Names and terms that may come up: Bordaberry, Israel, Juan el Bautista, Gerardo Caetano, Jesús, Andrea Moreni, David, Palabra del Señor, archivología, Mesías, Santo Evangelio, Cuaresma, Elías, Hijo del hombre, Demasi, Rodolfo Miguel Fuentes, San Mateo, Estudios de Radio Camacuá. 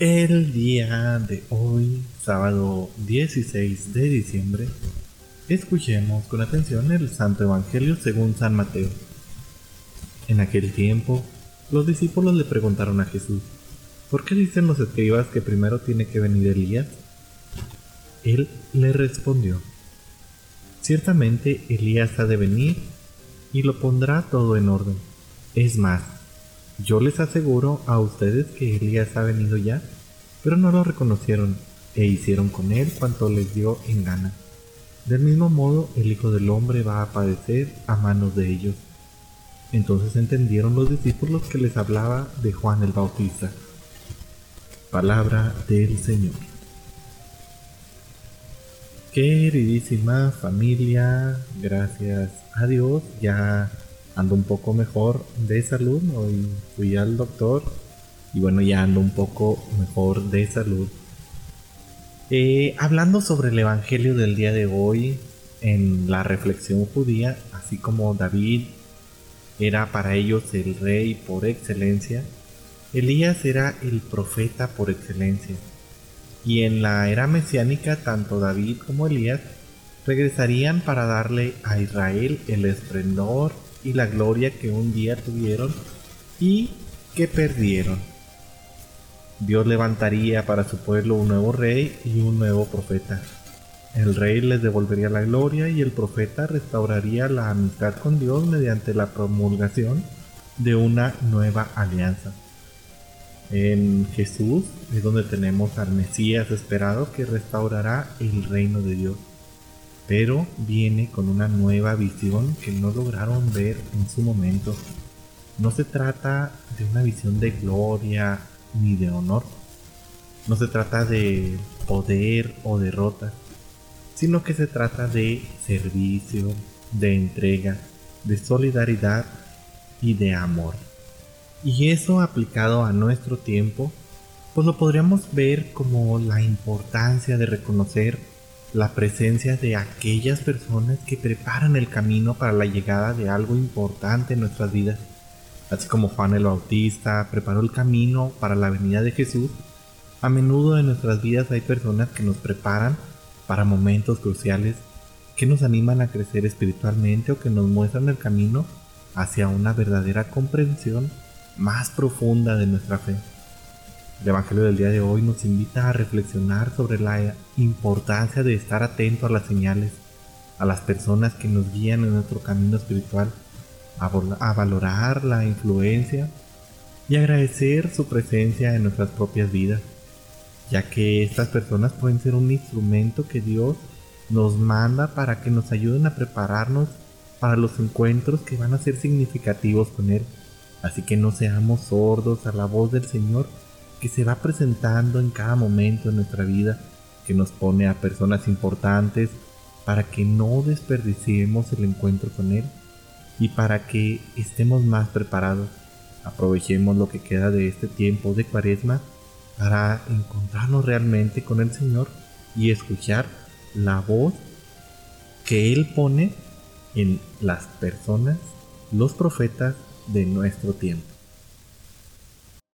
El día de hoy, sábado 16 de diciembre, escuchemos con atención el Santo Evangelio según San Mateo. En aquel tiempo, los discípulos le preguntaron a Jesús: ¿por qué dicen los escribas que primero tiene que venir Elías? Él le respondió: ciertamente Elías ha de venir y lo pondrá todo en orden. Es más, yo les aseguro a ustedes que Elías ha venido ya, pero no lo reconocieron e hicieron con él cuanto les dio en gana. Del mismo modo, el Hijo del Hombre va a padecer a manos de ellos. Entonces entendieron los discípulos que les hablaba de Juan el Bautista. Palabra del Señor. Queridísima familia, gracias a Dios, ya ando un poco mejor de salud. Hoy fui al doctor y bueno, ya ando un poco mejor de salud. Hablando sobre el evangelio del día de hoy en la reflexión judía, así como David era para ellos el rey por excelencia, Elías era el profeta por excelencia. Y en la era mesiánica, tanto David como Elías regresarían para darle a Israel el esplendor y la gloria que un día tuvieron y que perdieron. Dios levantaría para su pueblo un nuevo rey y un nuevo profeta. El rey les devolvería la gloria y el profeta restauraría la amistad con Dios mediante la promulgación de una nueva alianza. En Jesús es donde tenemos al Mesías esperado, que restaurará el reino de Dios, pero viene con una nueva visión que no lograron ver en su momento. No se trata de una visión de gloria ni de honor, no se trata de poder o derrota, sino que se trata de servicio, de entrega, de solidaridad y de amor. Y eso aplicado a nuestro tiempo, pues lo podríamos ver como la importancia de reconocer la presencia de aquellas personas que preparan el camino para la llegada de algo importante en nuestras vidas. Así como Juan el Bautista preparó el camino para la venida de Jesús, a menudo en nuestras vidas hay personas que nos preparan para momentos cruciales, que nos animan a crecer espiritualmente o que nos muestran el camino hacia una verdadera comprensión más profunda de nuestra fe. El Evangelio del día de hoy nos invita a reflexionar sobre la importancia de estar atento a las señales, a las personas que nos guían en nuestro camino espiritual, a valorar la influencia y agradecer su presencia en nuestras propias vidas, ya que estas personas pueden ser un instrumento que Dios nos manda para que nos ayuden a prepararnos para los encuentros que van a ser significativos con Él. Así que no seamos sordos a la voz del Señor, que se va presentando en cada momento de nuestra vida, que nos pone a personas importantes para que no desperdiciemos el encuentro con Él y para que estemos más preparados. Aprovechemos lo que queda de este tiempo de Cuaresma para encontrarnos realmente con el Señor y escuchar la voz que Él pone en las personas, los profetas de nuestro tiempo.